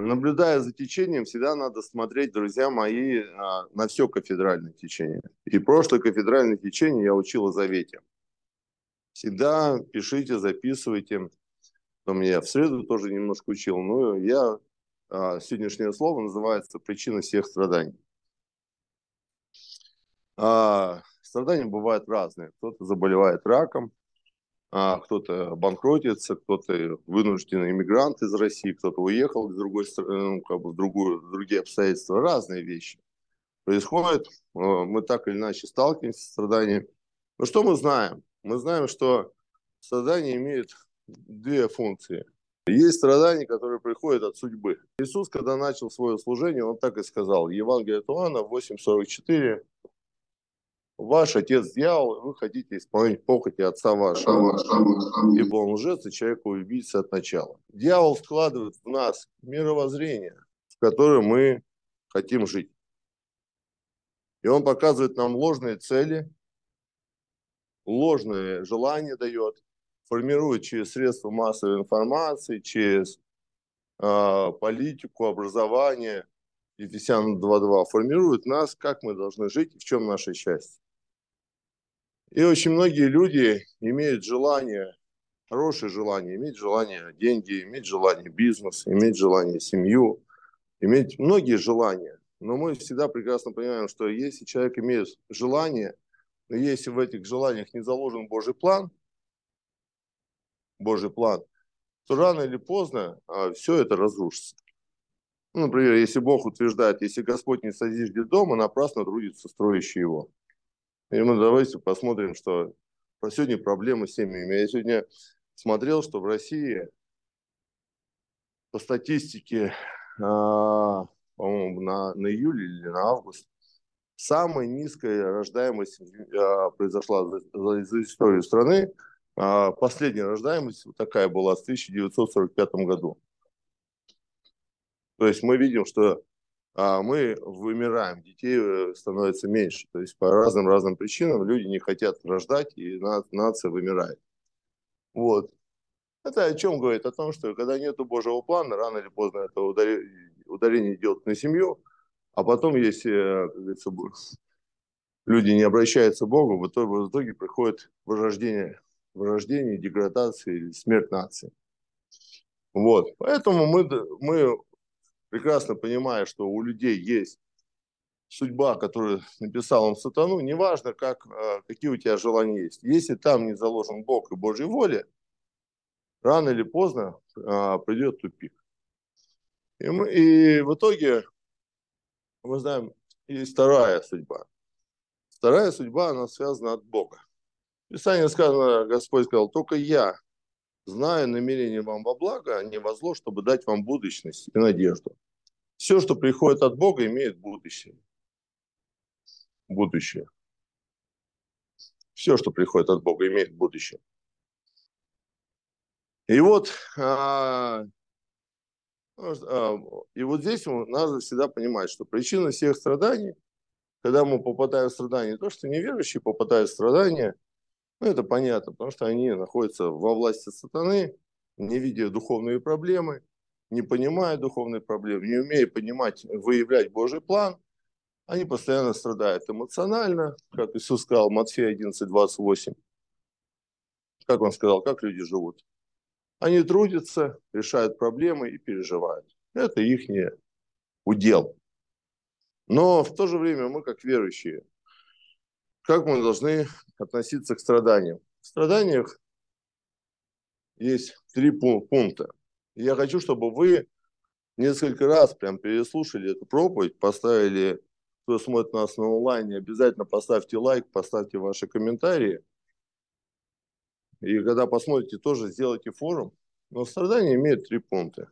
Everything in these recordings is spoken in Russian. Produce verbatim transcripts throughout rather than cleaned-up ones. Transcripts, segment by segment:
Наблюдая за течением, всегда надо смотреть, друзья мои, на все кафедральное течение. И прошлое кафедральное течение я учил о завете. Всегда пишите, записывайте. Потом я в среду тоже немножко учил. Но я сегодняшнее слово называется «Причина всех страданий». Страдания бывают разные. Кто-то заболевает раком, кто-то банкротится, кто-то вынужденный иммигрант из России, кто-то уехал в, другой, ну, как бы в другую, другие обстоятельства. Разные вещи происходят. Мы так или иначе сталкиваемся с страданиями. Но что мы знаем? Мы знаем, что страдания имеют две функции. Есть страдания, которые приходят от судьбы. Иисус, когда начал свое служение, он так и сказал. Евангелие от Иоанна восемь сорок четыре. Ваш отец дьявол, вы хотите исполнить похоти отца вашего, ибо он лжец и человека-убийца от начала. Дьявол вкладывает в нас мировоззрение, в котором мы хотим жить. И он показывает нам ложные цели, ложные желания дает, формирует через средства массовой информации, через э, политику, образование. Ефесяне два два формирует нас, как мы должны жить, в чем наше счастье. И очень многие люди имеют желание, хорошее желание, иметь желание деньги, иметь желание бизнес, иметь желание семью, иметь многие желания. Но мы всегда прекрасно понимаем, что если человек имеет желание, но если в этих желаниях не заложен Божий план, Божий план, то рано или поздно а, все это разрушится. Ну, например, если Бог утверждает, если Господь не созиждет дома, напрасно трудится строящий его. И мы давайте посмотрим, что сегодня проблемы с семьями. Я сегодня смотрел, что в России по статистике, по-моему, на, на июль или на август, самая низкая рождаемость произошла за, за историю страны. Последняя рождаемость такая была в тысяча девятьсот сорок пятом году. То есть мы видим, что а, мы вымираем, детей становится меньше. То есть по разным-разным причинам люди не хотят рождать, и на, нация вымирает. Вот. Это о чем говорит? О том, что когда нет Божьего плана, рано или поздно это ударение, ударение идет на семью, а потом, если, как говорится, люди не обращаются к Богу, в итоге, в итоге приходит вырождение, вырождение, деградация или смерть нации. Вот. Поэтому мы... мы прекрасно понимая, что у людей есть судьба, которую написал им сатану, неважно, как, какие у тебя желания есть. Если там не заложен Бог и Божья воля, рано или поздно а, придет тупик. И, мы, и в итоге, мы знаем, есть вторая судьба. Вторая судьба, она связана от Бога. В Писании сказано, Господь сказал, только я знаю намерение вам во благо, а не во зло, чтобы дать вам будущность и надежду. Все, что приходит от Бога, имеет будущее. Будущее. Все, что приходит от Бога, имеет будущее. И вот, а, а, и вот здесь надо всегда понимать, что причина всех страданий, когда мы попадаем в страдания, то, что неверующие попадают в страдания, ну, это понятно, потому что они находятся во власти сатаны, не видя духовные проблемы, не понимая духовные проблемы, не умея понимать, выявлять Божий план. Они постоянно страдают эмоционально, как Иисус сказал, Матфея одиннадцать двадцать восемь. Как он сказал, как люди живут. Они трудятся, решают проблемы и переживают. Это их удел. Но в то же время мы, как верующие, как мы должны относиться к страданиям? В страданиях есть три пункта. Я хочу, чтобы вы несколько раз прям переслушали эту проповедь, поставили, кто смотрит нас на онлайне, обязательно поставьте лайк, поставьте ваши комментарии. И когда посмотрите, тоже сделайте форум. Но страдания имеют три пункта.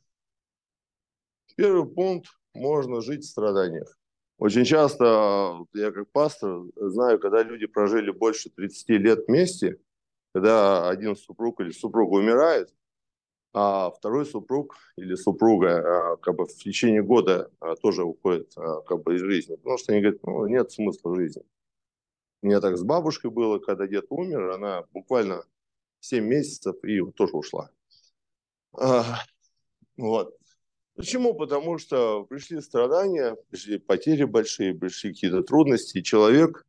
Первый пункт – можно жить в страданиях. Очень часто, я как пастор знаю, когда люди прожили больше тридцати лет вместе, когда один супруг или супруга умирает, а второй супруг или супруга как бы в течение года тоже уходит как бы из жизни. Потому что они говорят, ну, нет смысла жизни. У меня так с бабушкой было, когда дед умер, она буквально семь месяцев и тоже ушла. Вот. Почему? Потому что пришли страдания, пришли потери большие, пришли какие-то трудности. И человек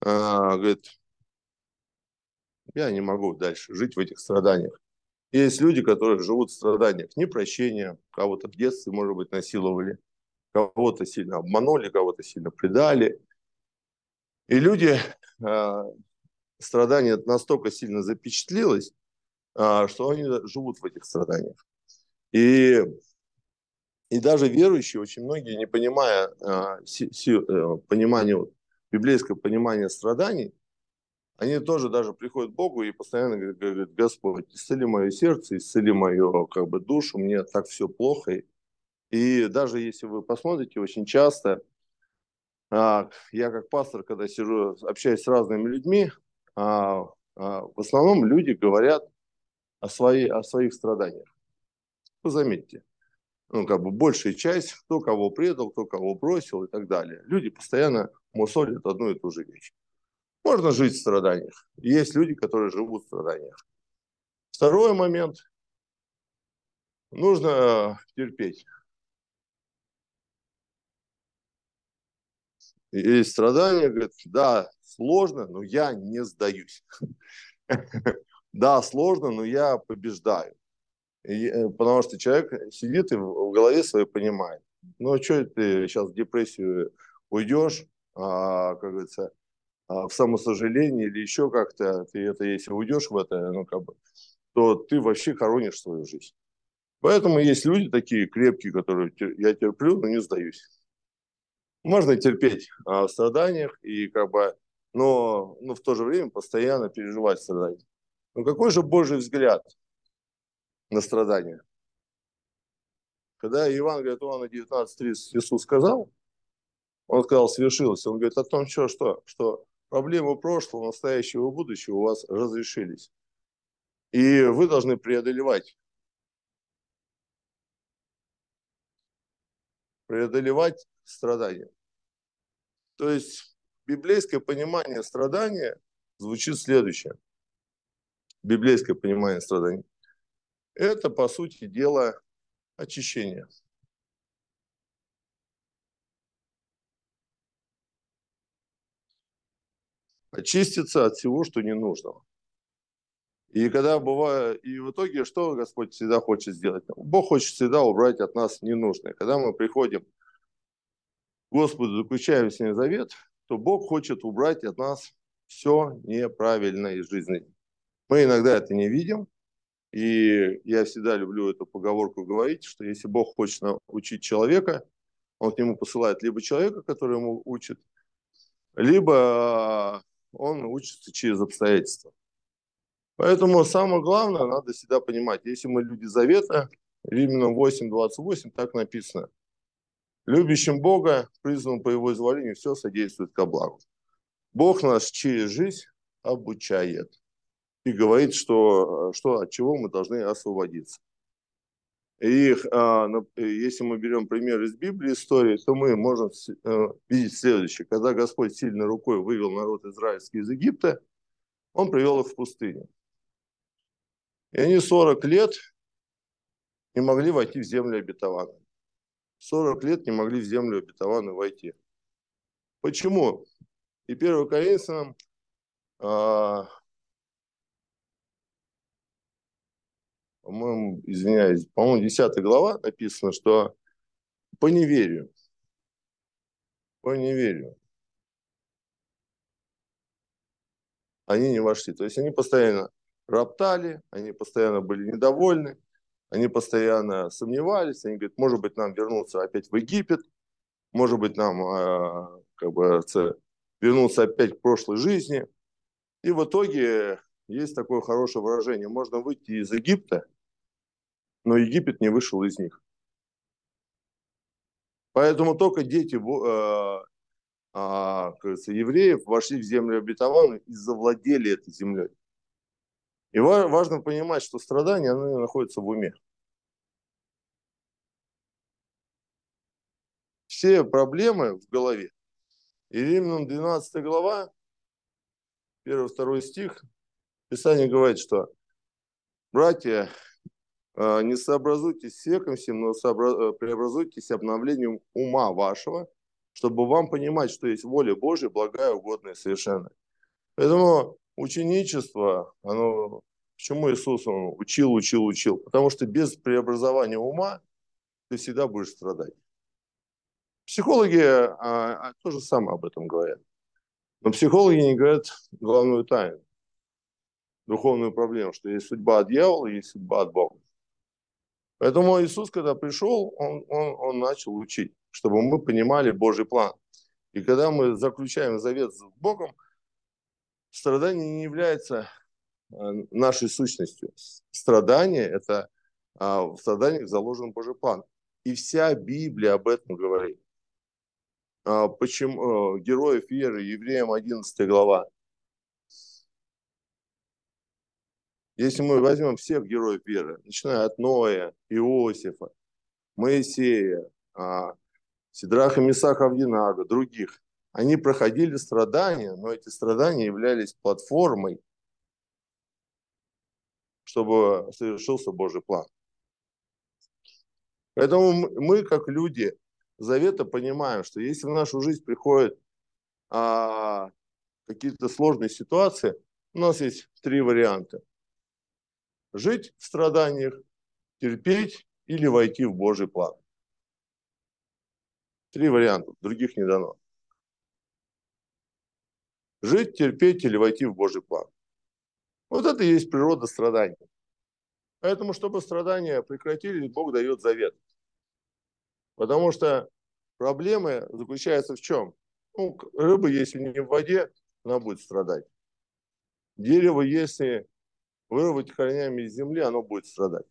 а, говорит, я не могу дальше жить в этих страданиях. Есть люди, которые живут в страданиях. Непрощения, кого-то в детстве, может быть, насиловали, кого-то сильно обманули, кого-то сильно предали. И люди, а, страдание настолько сильно запечатлилось, а, что они живут в этих страданиях. И, и даже верующие, очень многие, не понимая а, си, си, а, понимание, вот, библейское понимание страданий, они тоже даже приходят к Богу и постоянно говорят: Господь, исцели мое сердце, исцели мою как бы, душу, мне так все плохо. И даже если вы посмотрите, очень часто, а, я как пастор, когда сижу, общаюсь с разными людьми, а, а, в основном люди говорят о, своей, о своих страданиях. Вы заметите, ну, как бы большая часть, кто кого предал, кто кого бросил и так далее. Люди постоянно мусолят одну и ту же вещь. Можно жить в страданиях. Есть люди, которые живут в страданиях. Второй момент. Нужно терпеть. Есть страдания, говорят, да, сложно, но я не сдаюсь. Да, сложно, но я побеждаю. Потому что человек сидит и в голове своей понимает. Ну, что ты сейчас в депрессию уйдешь, а, как говорится, в самосожаление или еще как-то, ты это, если уйдешь в это, ну, как бы, то ты вообще хоронишь свою жизнь. Поэтому есть люди такие крепкие, которые я терплю, но не сдаюсь. Можно терпеть а, в страданиях, и, как бы, но, но в то же время постоянно переживать страдания. Но какой же Божий взгляд на страдания? Когда Евангелие от Иоанна девятнадцать тридцать Иисус сказал, Он сказал, свершилось. Он говорит о том, что, что, что проблемы прошлого, настоящего и будущего у вас разрешились. И вы должны преодолевать. Преодолевать страдания. То есть библейское понимание страдания звучит следующее. Библейское понимание страдания. Это, по сути дела, очищение. Очиститься от всего, что ненужного. И когда бывает, и в итоге, что Господь всегда хочет сделать? Бог хочет всегда убрать от нас ненужное. Когда мы приходим к Господу, заключаем с Ним завет, то Бог хочет убрать от нас все неправильное из жизни. Мы иногда это не видим. И я всегда люблю эту поговорку говорить, что если Бог хочет учить человека, Он к нему посылает либо человека, который ему учит, либо он учится через обстоятельства. Поэтому самое главное, надо всегда понимать, если мы люди завета, Римлянам восемь двадцать восемь так написано. Любящим Бога, призванным по Его изволению, все содействует ко благу. Бог нас через жизнь обучает. И говорит, что, что от чего мы должны освободиться. И а, если мы берем пример из Библии, истории, то мы можем а, видеть следующее. Когда Господь сильной рукой вывел народ израильский из Египта, Он привел их в пустыню. И они сорок лет не могли войти в землю обетованную. сорок лет не могли в землю обетованную войти. Почему? И Первое Коринфянам... А, По-моему, извиняюсь, по-моему, десятая глава написано, что по неверию. По неверию. Они не вошли. То есть они постоянно роптали, они постоянно были недовольны, они постоянно сомневались. Они говорят, может быть, нам вернуться опять в Египет, может быть, нам как бы, вернуться опять к прошлой жизни. И в итоге... Есть такое хорошее выражение. Можно выйти из Египта, но Египет не вышел из них. Поэтому только дети э, э, кажется, евреев вошли в землю обетованную и завладели этой землей. И ва- важно понимать, что страдания, они находятся в уме. Все проблемы в голове. И Римлянам двенадцатая глава, первый-второй стих, Писание говорит, что, братья, Не сообразуйтесь с веком сим, но сообра... преобразуйтесь обновлением ума вашего, чтобы вам понимать, что есть воля Божья, благая, угодная и совершенная. Поэтому ученичество, оно... Почему Иисус он учил, учил, учил? Потому что без преобразования ума ты всегда будешь страдать. Психологи а, а, тоже самое об этом говорят. Но психологи не говорят главную тайну, духовную проблему, что есть судьба от дьявола, есть судьба от Бога. Поэтому Иисус, когда пришел, он, он, он начал учить, чтобы мы понимали Божий план. И когда мы заключаем завет с Богом, страдание не является нашей сущностью. Страдание – это в страданиях заложен Божий план. И вся Библия об этом говорит. Почему героев веры, Евреям одиннадцатая глава. Если мы возьмем всех героев веры, начиная от Ноя, Иосифа, Моисея, Сидраха, Мисаха, Авдинага, других, они проходили страдания, но эти страдания являлись платформой, чтобы совершился Божий план. Поэтому мы, как люди завета, понимаем, что если в нашу жизнь приходят а, какие-то сложные ситуации, у нас есть три варианта. Жить в страданиях, терпеть или войти в Божий план. Три варианта, других не дано. Жить, терпеть или войти в Божий план. Вот это и есть природа страданий. Поэтому, чтобы страдания прекратились, Бог дает завет. Потому что проблемы заключаются в чем? Ну, рыба, если не в воде, она будет страдать. Дерево, если вырвать корнями из земли, оно будет страдать.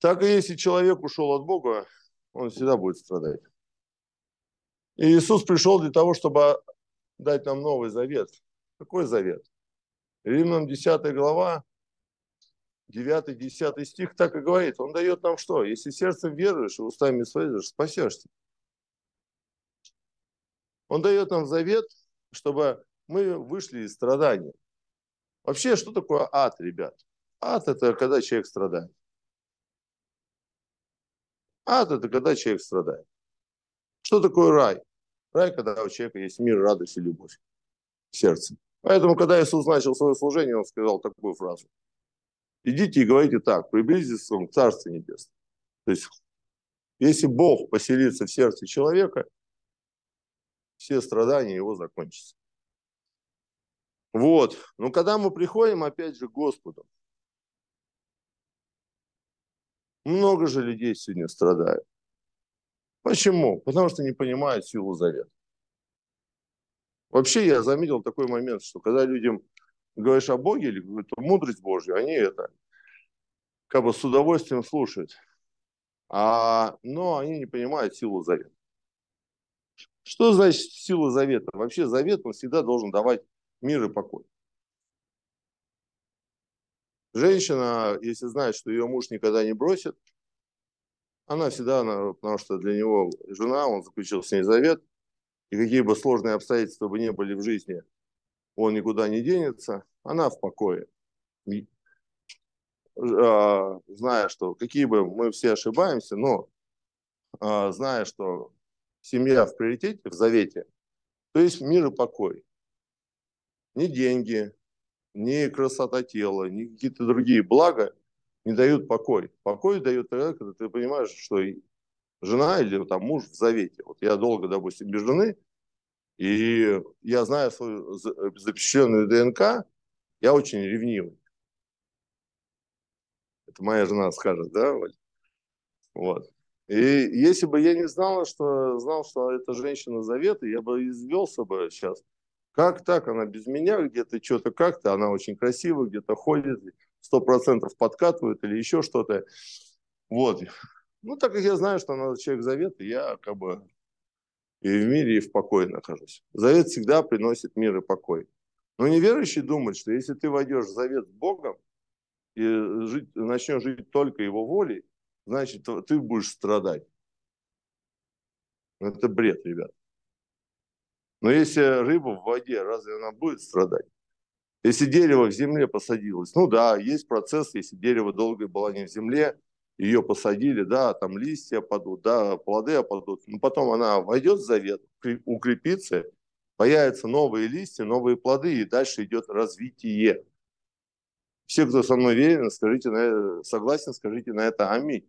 Так и если человек ушел от Бога, он всегда будет страдать. И Иисус пришел для того, чтобы дать нам новый завет. Какой завет? Римлянам десятая глава, девятый-десятый стих так и говорит. Он дает нам что? Если сердцем веруешь и устами своими, спасешься. Он дает нам завет, чтобы мы вышли из страданий. Вообще, что такое ад, ребят? Ад – это когда человек страдает. Ад – это когда человек страдает. Что такое рай? Рай, когда у человека есть мир, радость и любовь в сердце. Поэтому, когда Иисус начал свое служение, он сказал такую фразу. Идите и говорите так, приблизитесь к Царству Небесному. То есть, если Бог поселится в сердце человека, все страдания его закончатся. Вот. Но когда мы приходим, опять же, к Господу. Много же людей сегодня страдают. Почему? Потому что не понимают силу завета. Вообще, я заметил такой момент, что когда людям говоришь о Боге или говорят о мудрость Божью, они это как бы с удовольствием слушают. А, но они не понимают силу завета. Что значит сила завета? Вообще, завет он всегда должен давать мир и покой. Женщина, если знает, что ее муж никогда не бросит, она всегда, она, потому что для него жена, он заключил с ней завет, и какие бы сложные обстоятельства бы ни были в жизни, он никуда не денется, она в покое. И, а, зная, что какие бы мы все ошибаемся, но а, зная, что семья в приоритете, в завете, то есть мир и покой. Ни деньги, ни красота тела, ни какие-то другие блага не дают покой. Покой дает тогда, когда ты понимаешь, что жена или там, муж в завете. Вот я долго, допустим, без жены, и я знаю свою запечатленную ДНК, я очень ревнивый. Это моя жена скажет, да, Валя? Вот. И если бы я не знала, что, знал, что это женщина завета, я бы извелся бы сейчас. Как так? Она без меня где-то что-то как-то. Она очень красивая, где-то ходит, сто процентов подкатывает или еще что-то. Вот. Ну, так как я знаю, что она человек завета, я как бы и в мире, и в покое нахожусь. Завет всегда приносит мир и покой. Но неверующий думает, что если ты войдешь в завет с Богом и жить, начнешь жить только Его волей, значит, ты будешь страдать. Это бред, ребят. Но если рыба в воде, разве она будет страдать? Если дерево в земле посадилось, ну да, есть процесс, если дерево долго было не в земле, ее посадили, да, там листья опадут, да, плоды опадут, но потом она войдет в завет, укрепится, появятся новые листья, новые плоды, и дальше идет развитие. Все, кто со мной верен, скажите на это, согласен, скажите на это аминь.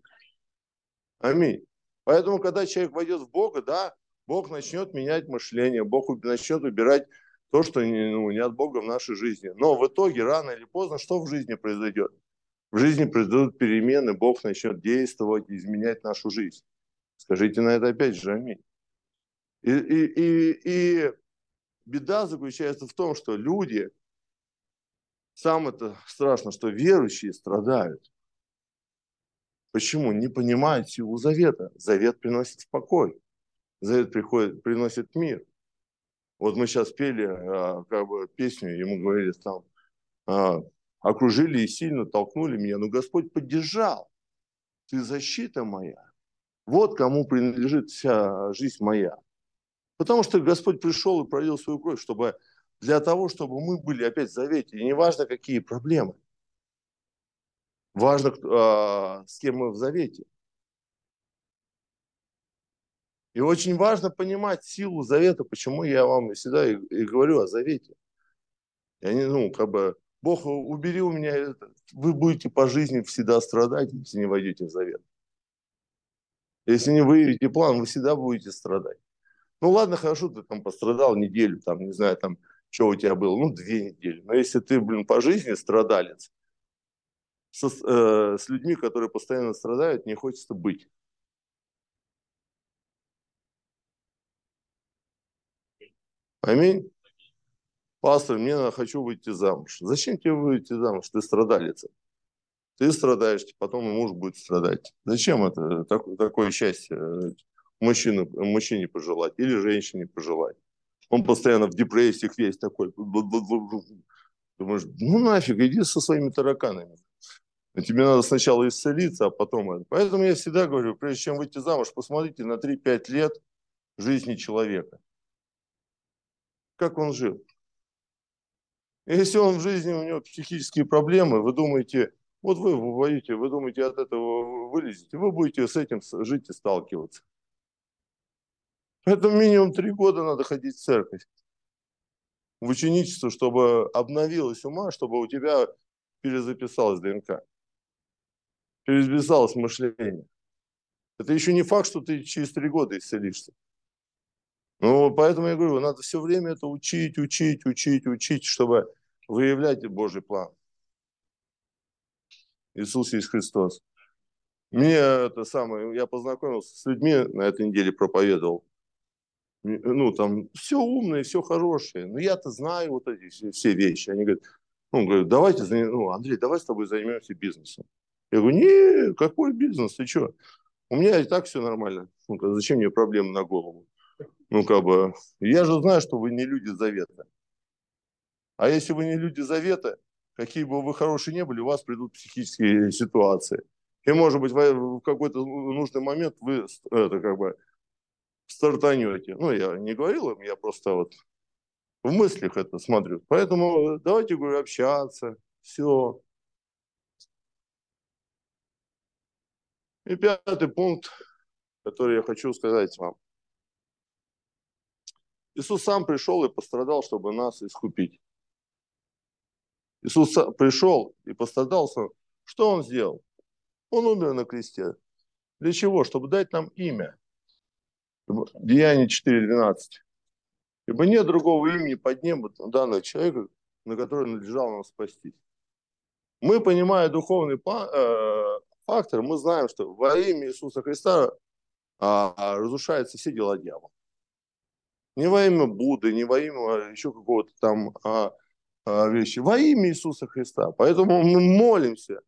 Аминь. Поэтому, когда человек войдет в Бога, да, Бог начнет менять мышление, Бог начнет убирать то, что не, ну, не от Бога в нашей жизни. Но в итоге, рано или поздно, что в жизни произойдет? В жизни произойдут перемены, Бог начнет действовать, изменять нашу жизнь. Скажите на это опять же аминь. И, и, и, и беда заключается в том, что люди, самое это страшно, что верующие страдают. Почему? Не понимают силу завета. Завет приносит спокой. Завет приходит, приносит мир. Вот мы сейчас пели как бы, песню, ему говорили там, окружили и сильно толкнули меня, но Господь поддержал. Ты защита моя. Вот кому принадлежит вся жизнь моя. Потому что Господь пришел и пролил свою кровь, чтобы для того, чтобы мы были опять в завете. И не важно, какие проблемы. Важно, кто, с кем мы в завете. И очень важно понимать силу завета, почему я вам всегда и, и говорю о завете. Я не, ну, как бы, Бог, убери у меня это. Вы будете по жизни всегда страдать, если не войдете в завет. Если не выявите план, вы всегда будете страдать. Ну ладно, хорошо, ты там пострадал неделю, там, не знаю, там, что у тебя было, ну, две недели. Но если ты, блин, по жизни страдалец, со, э, с людьми, которые постоянно страдают, не хочется быть. Аминь. Пастор, мне хочу выйти замуж. Зачем тебе выйти замуж? Ты страдалец. Ты страдаешь, потом и муж будет страдать. Зачем это? Так, такое счастье мужчину, мужчине пожелать или женщине пожелать. Он постоянно в депрессиях весь такой. Думаешь, ну нафиг, иди со своими тараканами. Тебе надо сначала исцелиться, а потом... Поэтому я всегда говорю, прежде чем выйти замуж, посмотрите на три-пять лет жизни человека. Как он жил? Если он в жизни, у него психические проблемы, вы думаете, вот вы выводите, вы думаете, от этого вылезете, вы будете с этим жить и сталкиваться. Поэтому минимум три года надо ходить в церковь, в ученичество, чтобы обновилась ума, чтобы у тебя перезаписалась ДНК, перезаписалось мышление. Это еще не факт, что ты через три года исцелишься. Ну, поэтому я говорю, надо все время это учить, учить, учить, учить, чтобы выявлять Божий план. Иисус есть Христос. Мне это самое, я познакомился с людьми, на этой неделе проповедовал. Ну, там, все умное, все хорошее. Но я-то знаю вот эти все, все вещи. Они говорят, ну, говорят, давайте, ну, Андрей, давай с тобой займемся бизнесом. Я говорю, не, какой бизнес, ты что? У меня и так все нормально. Ну, зачем мне проблемы на голову? Ну, как бы, я же знаю, что вы не люди завета. А если вы не люди завета, какие бы вы хорошие ни были, у вас придут психические ситуации. И, может быть, в какой-то нужный момент вы это, как бы, стартанете. Ну, я не говорил им, я просто вот в мыслях это смотрю. Поэтому давайте, говорю, общаться, все. И пятый пункт, который я хочу сказать вам. Иисус сам пришел и пострадал, чтобы нас искупить. Иисус пришел и пострадал. Что Он сделал? Он умер на кресте. Для чего? Чтобы дать нам имя. Деяния четыре двенадцать. Ибо нет другого имени под небом данного человека, на которое надлежало нам спастись. Мы, понимая духовный фактор, мы знаем, что во имя Иисуса Христа разрушаются все дела дьявола. Не во имя Будды, не во имя еще какого-то там а, а, вещи. Во имя Иисуса Христа. Поэтому мы молимся.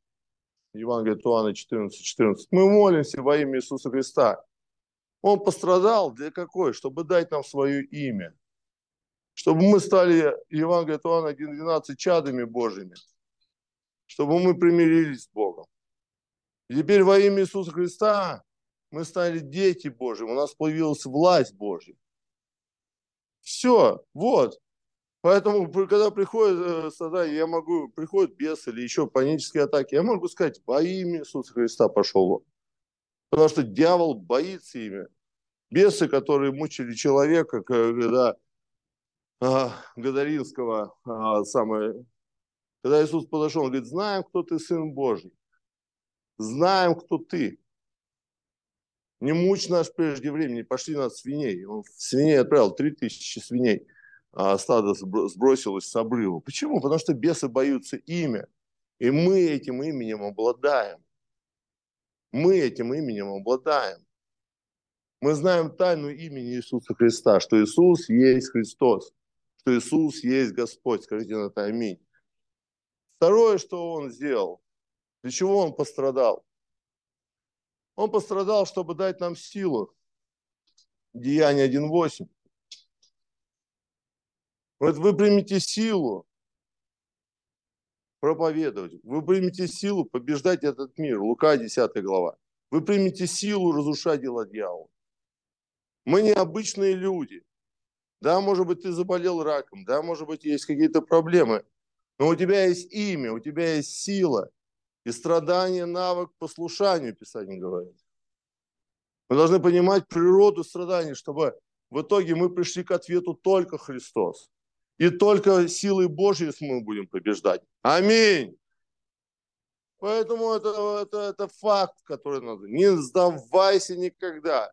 Евангелие от Иоанна четырнадцать четырнадцать. Мы молимся во имя Иисуса Христа. Он пострадал для какой? Чтобы дать нам свое имя. Чтобы мы стали, Евангелие от Иоанна один двенадцать, чадами Божьими. Чтобы мы примирились с Богом. И теперь во имя Иисуса Христа мы стали дети Божьи. У нас появилась власть Божья. Все, вот. Поэтому, когда приходит страдание, я могу, приходит бес или еще панические атаки, я могу сказать, во имя Иисуса Христа пошел он. Потому что дьявол боится ими. Бесы, которые мучили человека, когда Гадаринского, самое, когда Иисус подошел, он говорит, знаем, кто ты, Сын Божий. Знаем, кто ты. Не мучь нас прежде времени, пошли нас свиней. Он свиней отправил, три тысячи свиней. А стадо сбросилось с обрыва. Почему? Потому что бесы боятся имя. И мы этим именем обладаем. Мы этим именем обладаем. Мы знаем тайну имени Иисуса Христа, что Иисус есть Христос, что Иисус есть Господь. Скажите на это аминь. Второе, что Он сделал, для чего Он пострадал? Он пострадал, чтобы дать нам силу. Деяния один восемь. Вот вы примите силу проповедовать, вы примите силу побеждать этот мир, Лука десятая глава. Вы примите силу разрушать дела дьявола. Мы необычные люди. Да, может быть, ты заболел раком, да, может быть, есть какие-то проблемы, но у тебя есть имя, у тебя есть сила. И страдание, навык послушанию, Писание говорит. Мы должны понимать природу страданий, чтобы в итоге мы пришли к ответу только Христос. И только силой Божьей мы будем побеждать. Аминь! Поэтому это, это, это факт, который надо. Не сдавайся никогда.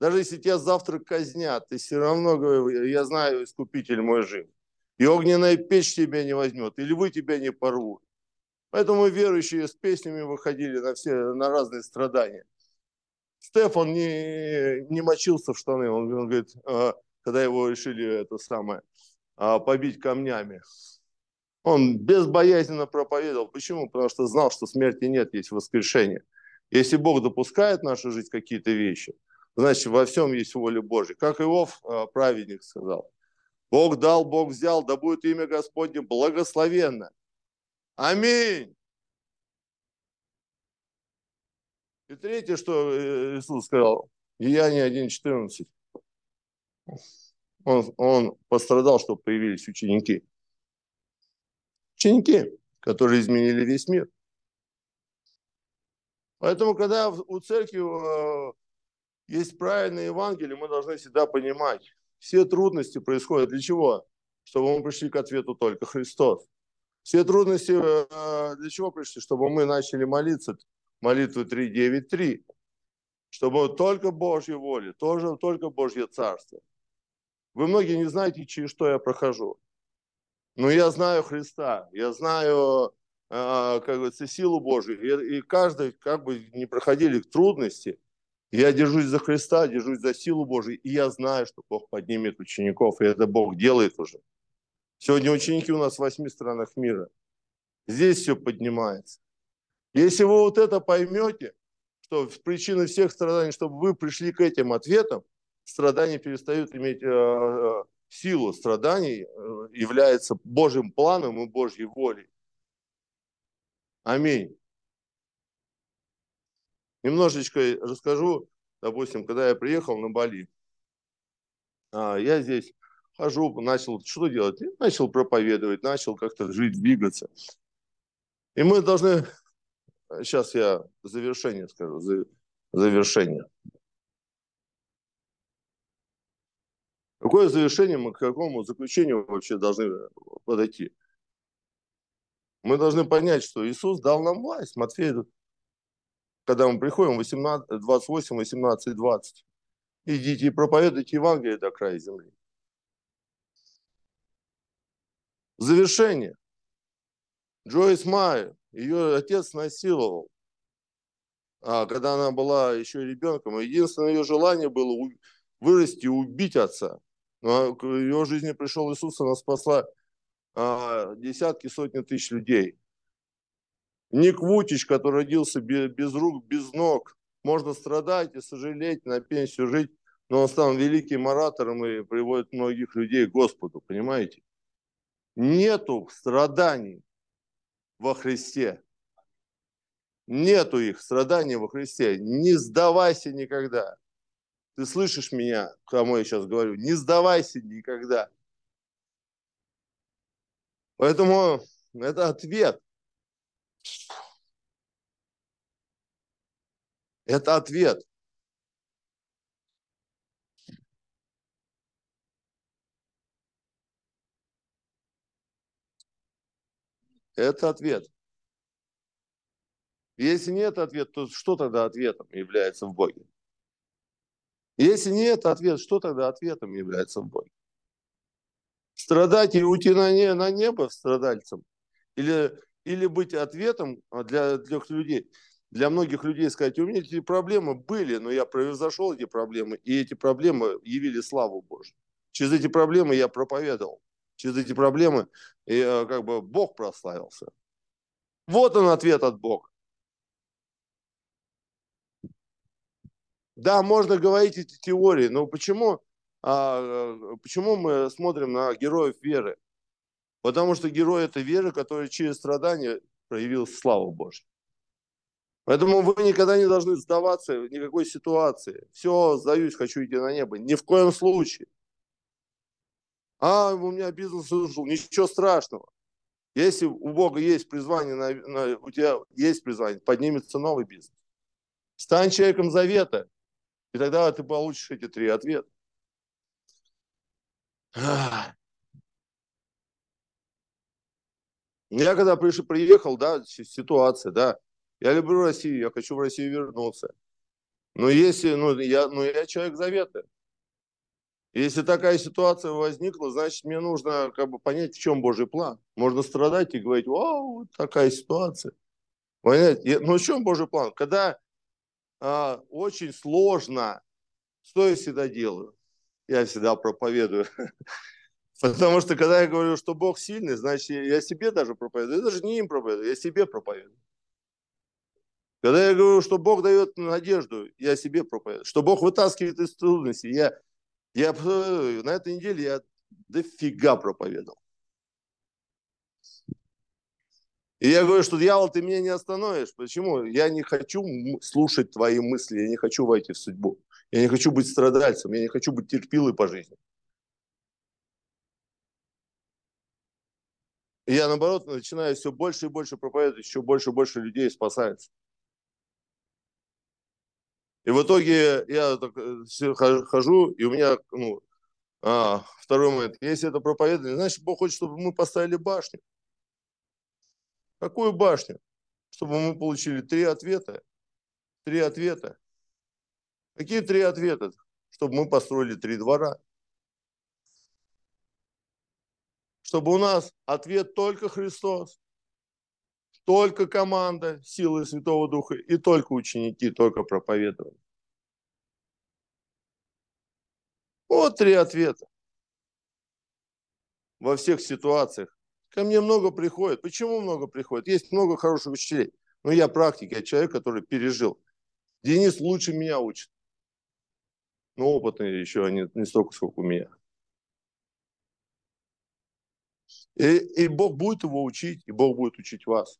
Даже если тебя завтра казнят, ты все равно говоришь, я знаю, Искупитель мой жив. И огненная печь тебя не возьмет, и львы тебя не порвут. Поэтому верующие с песнями выходили на, все, на разные страдания. Стефан не, не мочился в штаны. Он, он говорит, когда его решили это самое... побить камнями. Он безбоязненно проповедовал. Почему? Потому что знал, что смерти нет, есть воскрешение. Если Бог допускает в нашу жизнь какие-то вещи, значит, во всем есть воля Божья. Как Иов, праведник, сказал. Бог дал, Бог взял, да будет имя Господне благословенно. Аминь! И третье, что Иисус сказал, Деяния один четырнадцать. Он, он пострадал, чтобы появились ученики. Ученики, которые изменили весь мир. Поэтому, когда у церкви э, есть правильное Евангелие, мы должны всегда понимать, все трудности происходят для чего? Чтобы мы пришли к ответу только Христос. Все трудности э, для чего пришли? Чтобы мы начали молиться, молитву три девять три. Чтобы только Божья воля, тоже, только Божье Царство. Вы многие не знаете, через что я прохожу. Но я знаю Христа, я знаю, э, как говорится, силу Божию. И, и каждый, как бы ни проходили трудности, я держусь за Христа, держусь за силу Божию. И я знаю, что Бог поднимет учеников, и это Бог делает уже. Сегодня ученики у нас в восьми странах мира. Здесь все поднимается. Если вы вот это поймете, что причина всех страданий, чтобы вы пришли к этим ответам, страдания перестают иметь э, силу. Страданий э, является Божьим планом и Божьей волей. Аминь. Немножечко расскажу. Допустим, когда я приехал на Бали, а, я здесь хожу, начал что делать? Я начал проповедовать, начал как-то жить, двигаться. И мы должны... Сейчас я завершение скажу. Завершение. Какое завершение мы к какому заключению вообще должны подойти? Мы должны понять, что Иисус дал нам власть. Матфей, когда мы приходим, двадцать восемь, восемнадцать, двадцать. Идите и проповедуйте Евангелие до края земли. Завершение. Джойс Майер, ее отец насиловал. А когда она была еще ребенком, единственное ее желание было вырасти и убить отца. Но в ее жизни пришел Иисус, она спасла а, десятки, сотни тысяч людей. Ник Вучич, который родился без, без рук, без ног, можно страдать и сожалеть, на пенсию жить, но он стал великим оратором и приводит многих людей к Господу, понимаете? Нету страданий во Христе. Нету их страданий во Христе. Не сдавайся никогда. Ты слышишь меня, кому я сейчас говорю? Не сдавайся никогда. Поэтому это ответ. Это ответ. Это ответ. Если нет ответа, то что тогда ответом является в Боге? Если нет ответа, что тогда ответом является в Боге? Страдать и уйти на, не, на небо страдальцем? Или, или быть ответом для, для людей? Для многих людей сказать, у меня эти проблемы были, но я превзошел эти проблемы, и эти проблемы явили славу Божью. Через эти проблемы я проповедовал. Через эти проблемы и, как бы, Бог прославился. Вот он ответ от Бога. Да, можно говорить эти теории, но почему, а, почему мы смотрим на героев веры? Потому что герой – это вера, которая через страдания проявила славу Божью. Поэтому вы никогда не должны сдаваться в никакой ситуации. Все, сдаюсь, хочу идти на небо. Ни в коем случае. А, у меня бизнес ушел. Ничего страшного. Если у Бога есть призвание, на, на, у тебя есть призвание, поднимется новый бизнес. Стань человеком завета, и тогда ты получишь эти три ответа. Я когда пришел, приехал, да, ситуация, да, я люблю Россию, я хочу в Россию вернуться. Но если, ну, я, ну, я человек завета. Если такая ситуация возникла, значит, мне нужно как бы понять, в чем Божий план. Можно страдать и говорить, вау, такая ситуация. Понимаете? Но в чем Божий план? Когда а, очень сложно, что я всегда делаю? Я всегда проповедую. Потому что, когда я говорю, что Бог сильный, значит, я себе даже проповедую. Я даже не им проповедую, я себе проповедую. Когда я говорю, что Бог дает надежду, я себе проповедую. Что Бог вытаскивает из трудностей, я... Я на этой неделе я дофига проповедовал. И я говорю, что дьявол, ты меня не остановишь. Почему? Я не хочу слушать твои мысли, я не хочу войти в судьбу. Я не хочу быть страдальцем, я не хочу быть терпилой по жизни. И я, наоборот, начинаю все больше и больше проповедовать, еще больше и больше людей спасается. И в итоге я так хожу, и у меня, ну, а, второй момент. Если это проповедование, значит, Бог хочет, чтобы мы поставили башню. Какую башню? Чтобы мы получили три ответа. Три ответа. Какие три ответа? Чтобы мы построили три двора. Чтобы у нас ответ только Христос. Только команда силы Святого Духа и только ученики, только проповедование. Вот три ответа. Во всех ситуациях. Ко мне много приходит. Почему много приходит? Есть много хороших учителей. Но я практик, я человек, который пережил. Денис лучше меня учит. Но опытный еще не, не столько, сколько у меня. И, и Бог будет его учить, и Бог будет учить вас.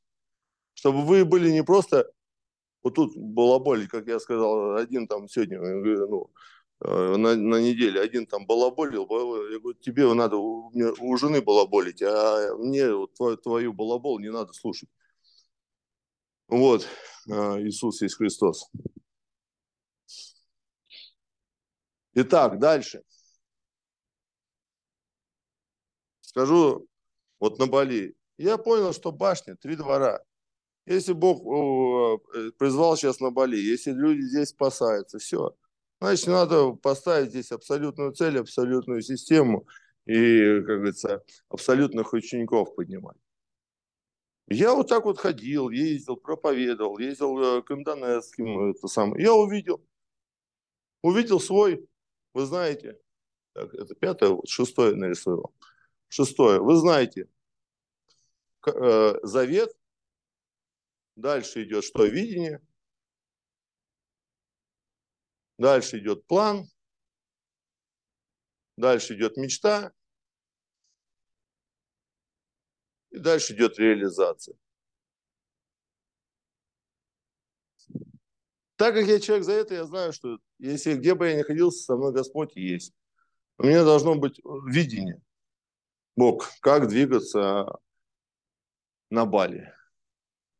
Чтобы вы были не просто, вот тут балаболить, как я сказал, один там сегодня, ну, на, на неделе, один там балаболил, я говорю, тебе надо у, у жены балаболить, а мне вот, твою, твою балабол не надо слушать. Вот, Иисус есть Христос. Итак, дальше. Скажу, вот на Бали. Я понял, что башня, три двора. Если Бог призвал сейчас на Бали, если люди здесь спасаются, все. Значит, надо поставить здесь абсолютную цель, абсолютную систему и, как говорится, абсолютных учеников поднимать. Я вот так вот ходил, ездил, проповедовал, ездил к индонезским, это самое. Я увидел, увидел свой, вы знаете, так, это пятое, вот, шестое нарисовал. Шестое. Вы знаете, завет, дальше идет что? Видение, дальше идет план, дальше идет мечта, и дальше идет реализация. Так как я человек завета, я знаю, что если где бы я ни находился, со мной Господь есть. У меня должно быть видение. Бог, как двигаться на Бали.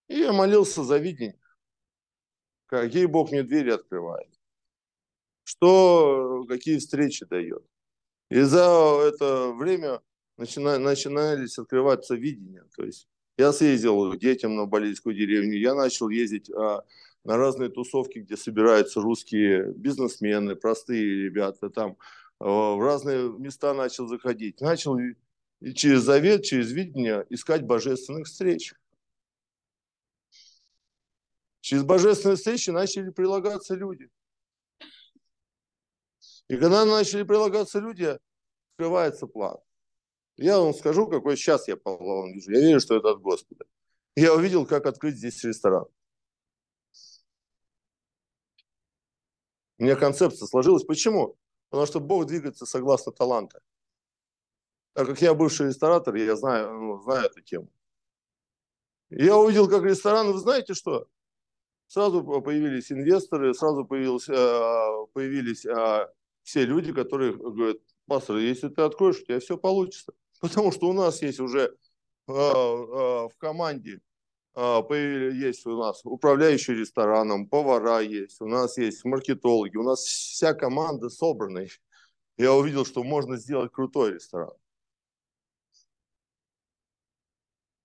И я молился за видение, какие Бог мне двери открывает, что, какие встречи дает. И за это время начина, начинались открываться видения. То есть я съездил к детям на Балийскую деревню, я начал ездить а, на разные тусовки, где собираются русские бизнесмены, простые ребята, там а, в разные места начал заходить. Начал и через завет, через видение искать божественных встреч. Через божественные встречи начали прилагаться люди. И когда начали прилагаться люди, открывается план. Я вам скажу, какой сейчас я по плану вижу. Я верю, что это от Господа. Я увидел, как открыть здесь ресторан. У меня концепция сложилась. Почему? Потому что Бог двигается согласно таланта. Так как я бывший ресторатор, я знаю, ну, знаю эту тему. Я увидел, как ресторан, вы знаете что? Сразу появились инвесторы, сразу появились, появились все люди, которые говорят: пастор, если ты откроешь, у тебя все получится. Потому что у нас есть уже в команде, есть у нас управляющий рестораном, повара есть, у нас есть маркетологи, у нас вся команда собрана. Я увидел, что можно сделать крутой ресторан.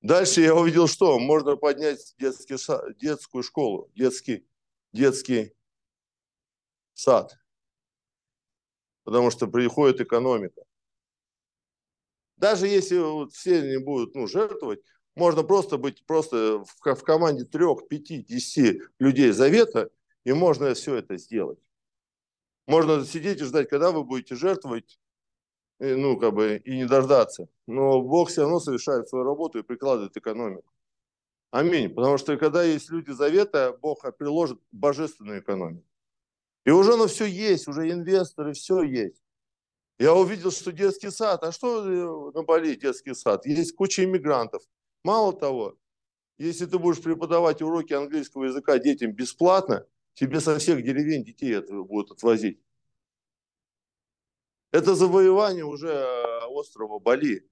Дальше я увидел, что можно поднять детский, детскую школу, детский, детский сад. Потому что приходит экономика. Даже если вот все не будут ну, жертвовать, можно просто быть просто в, в команде трех, пяти, десяти людей завета, и можно все это сделать. Можно сидеть и ждать, когда вы будете жертвовать, и, ну, как бы, и не дождаться. Но Бог все равно совершает свою работу и прикладывает экономику. Аминь. Потому что когда есть люди завета, Бог приложит божественную экономику. И уже оно все есть, уже инвесторы, все есть. Я увидел, что детский сад, а что на Бали детский сад? Есть куча иммигрантов. Мало того, если ты будешь преподавать уроки английского языка детям бесплатно, тебе со всех деревень детей будут отвозить. Это завоевание уже острова Бали.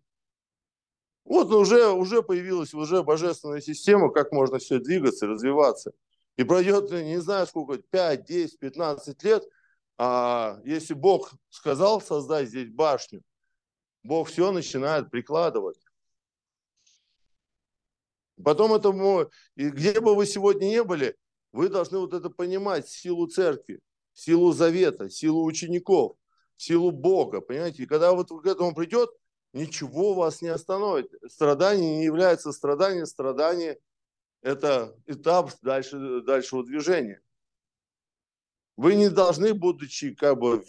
Вот уже, уже появилась уже божественная система, как можно все двигаться, развиваться. И пройдет, не знаю сколько, пять, десять, пятнадцать лет, а если Бог сказал создать здесь башню, Бог все начинает прикладывать. Потом это, и где бы вы сегодня не были, вы должны вот это понимать, силу церкви, силу завета, силу учеников, силу Бога, понимаете? И когда вот к этому придет, ничего вас не остановит. Страдание не является страданием, страдание – это этап дальше, дальшего движения. Вы не должны, будучи как бы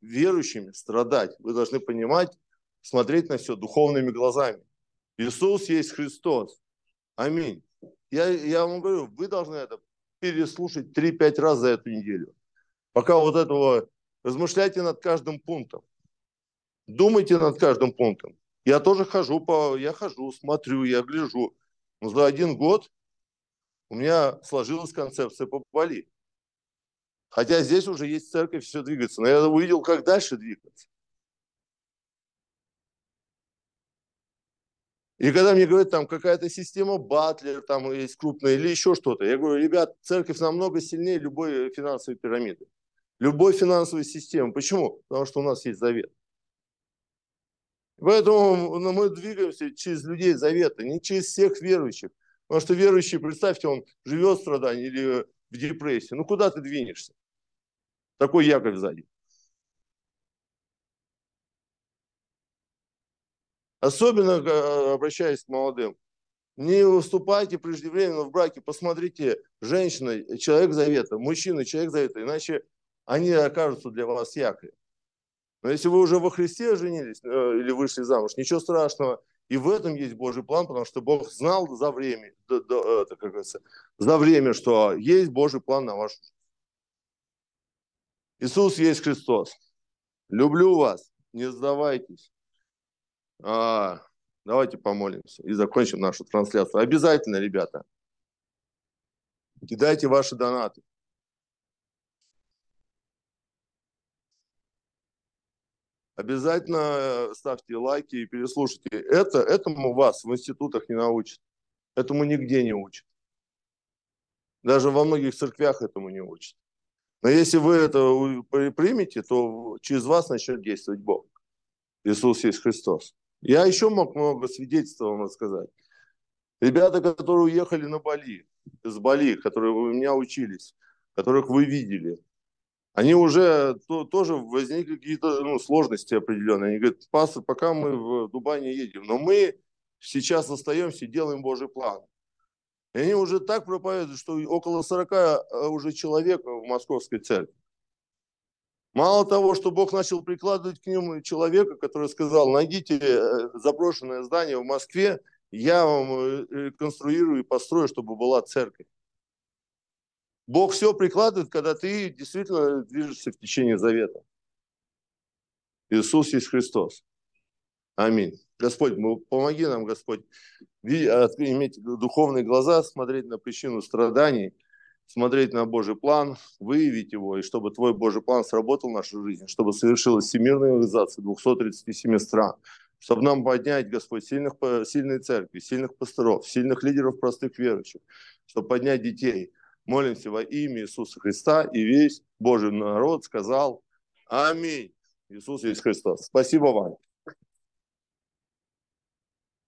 верующими, страдать. Вы должны понимать, смотреть на все духовными глазами. Иисус есть Христос. Аминь. Я, я вам говорю, вы должны это переслушать три-пять раз за эту неделю. Пока вот этого... Размышляйте над каждым пунктом. Думайте над каждым пунктом. Я тоже хожу, по, я хожу, смотрю, я гляжу. Но за один год у меня сложилась концепция по Бали. Хотя здесь уже есть церковь, все двигается. Но я увидел, как дальше двигаться. И когда мне говорят, там какая-то система Батлер, там есть крупная или еще что-то, я говорю, ребят, церковь намного сильнее любой финансовой пирамиды. Любой финансовой системы. Почему? Потому что у нас есть завет. Поэтому мы двигаемся через людей завета, не через всех верующих. Потому что верующий, представьте, он живет в страдании или в депрессии. Ну куда ты двинешься? Такой якорь сзади. Особенно, обращаясь к молодым, не выступайте преждевременно в браке. Посмотрите, женщина, человек завета, мужчина, человек завета, иначе они окажутся для вас якорем. Но если вы уже во Христе женились э, или вышли замуж, ничего страшного. И в этом есть Божий план, потому что Бог знал за время, до, до, это, как говорится, за время, что есть Божий план на вашу жизнь. Иисус есть Христос. Люблю вас. Не сдавайтесь. А, давайте помолимся и закончим нашу трансляцию. Обязательно, ребята, кидайте ваши донаты. Обязательно ставьте лайки и переслушайте. Это, этому вас в институтах не научат. Этому нигде не учат. Даже во многих церквях этому не учат. Но если вы это примете, то через вас начнет действовать Бог. Иисус есть Христос. Я еще мог много свидетельств вам рассказать. Ребята, которые уехали на Бали, с Бали, которые у меня учились, которых вы видели, они уже то, тоже возникли какие-то ну, сложности определенные. Они говорят, пастор, пока мы в Дубай не едем, но мы сейчас остаемся и делаем Божий план. И они уже так проповедуют, что около сорока уже человек в московской церкви. Мало того, что Бог начал прикладывать к ним человека, который сказал, найдите заброшенное здание в Москве, я вам конструирую и построю, чтобы была церковь. Бог все прикладывает, когда ты действительно движешься в течение завета. Иисус есть Христос. Аминь. Господь, помоги нам, Господь, иметь духовные глаза, смотреть на причину страданий, смотреть на Божий план, выявить его, и чтобы Твой Божий план сработал в нашу жизнь, чтобы совершилась всемирная организация двухсот тридцати семи стран, чтобы нам поднять, Господь, сильных, сильные церкви, сильных пасторов, сильных лидеров простых верующих, чтобы поднять детей. Молимся во имя Иисуса Христа, и весь Божий народ сказал «Аминь». Иисус есть Христос. Спасибо вам.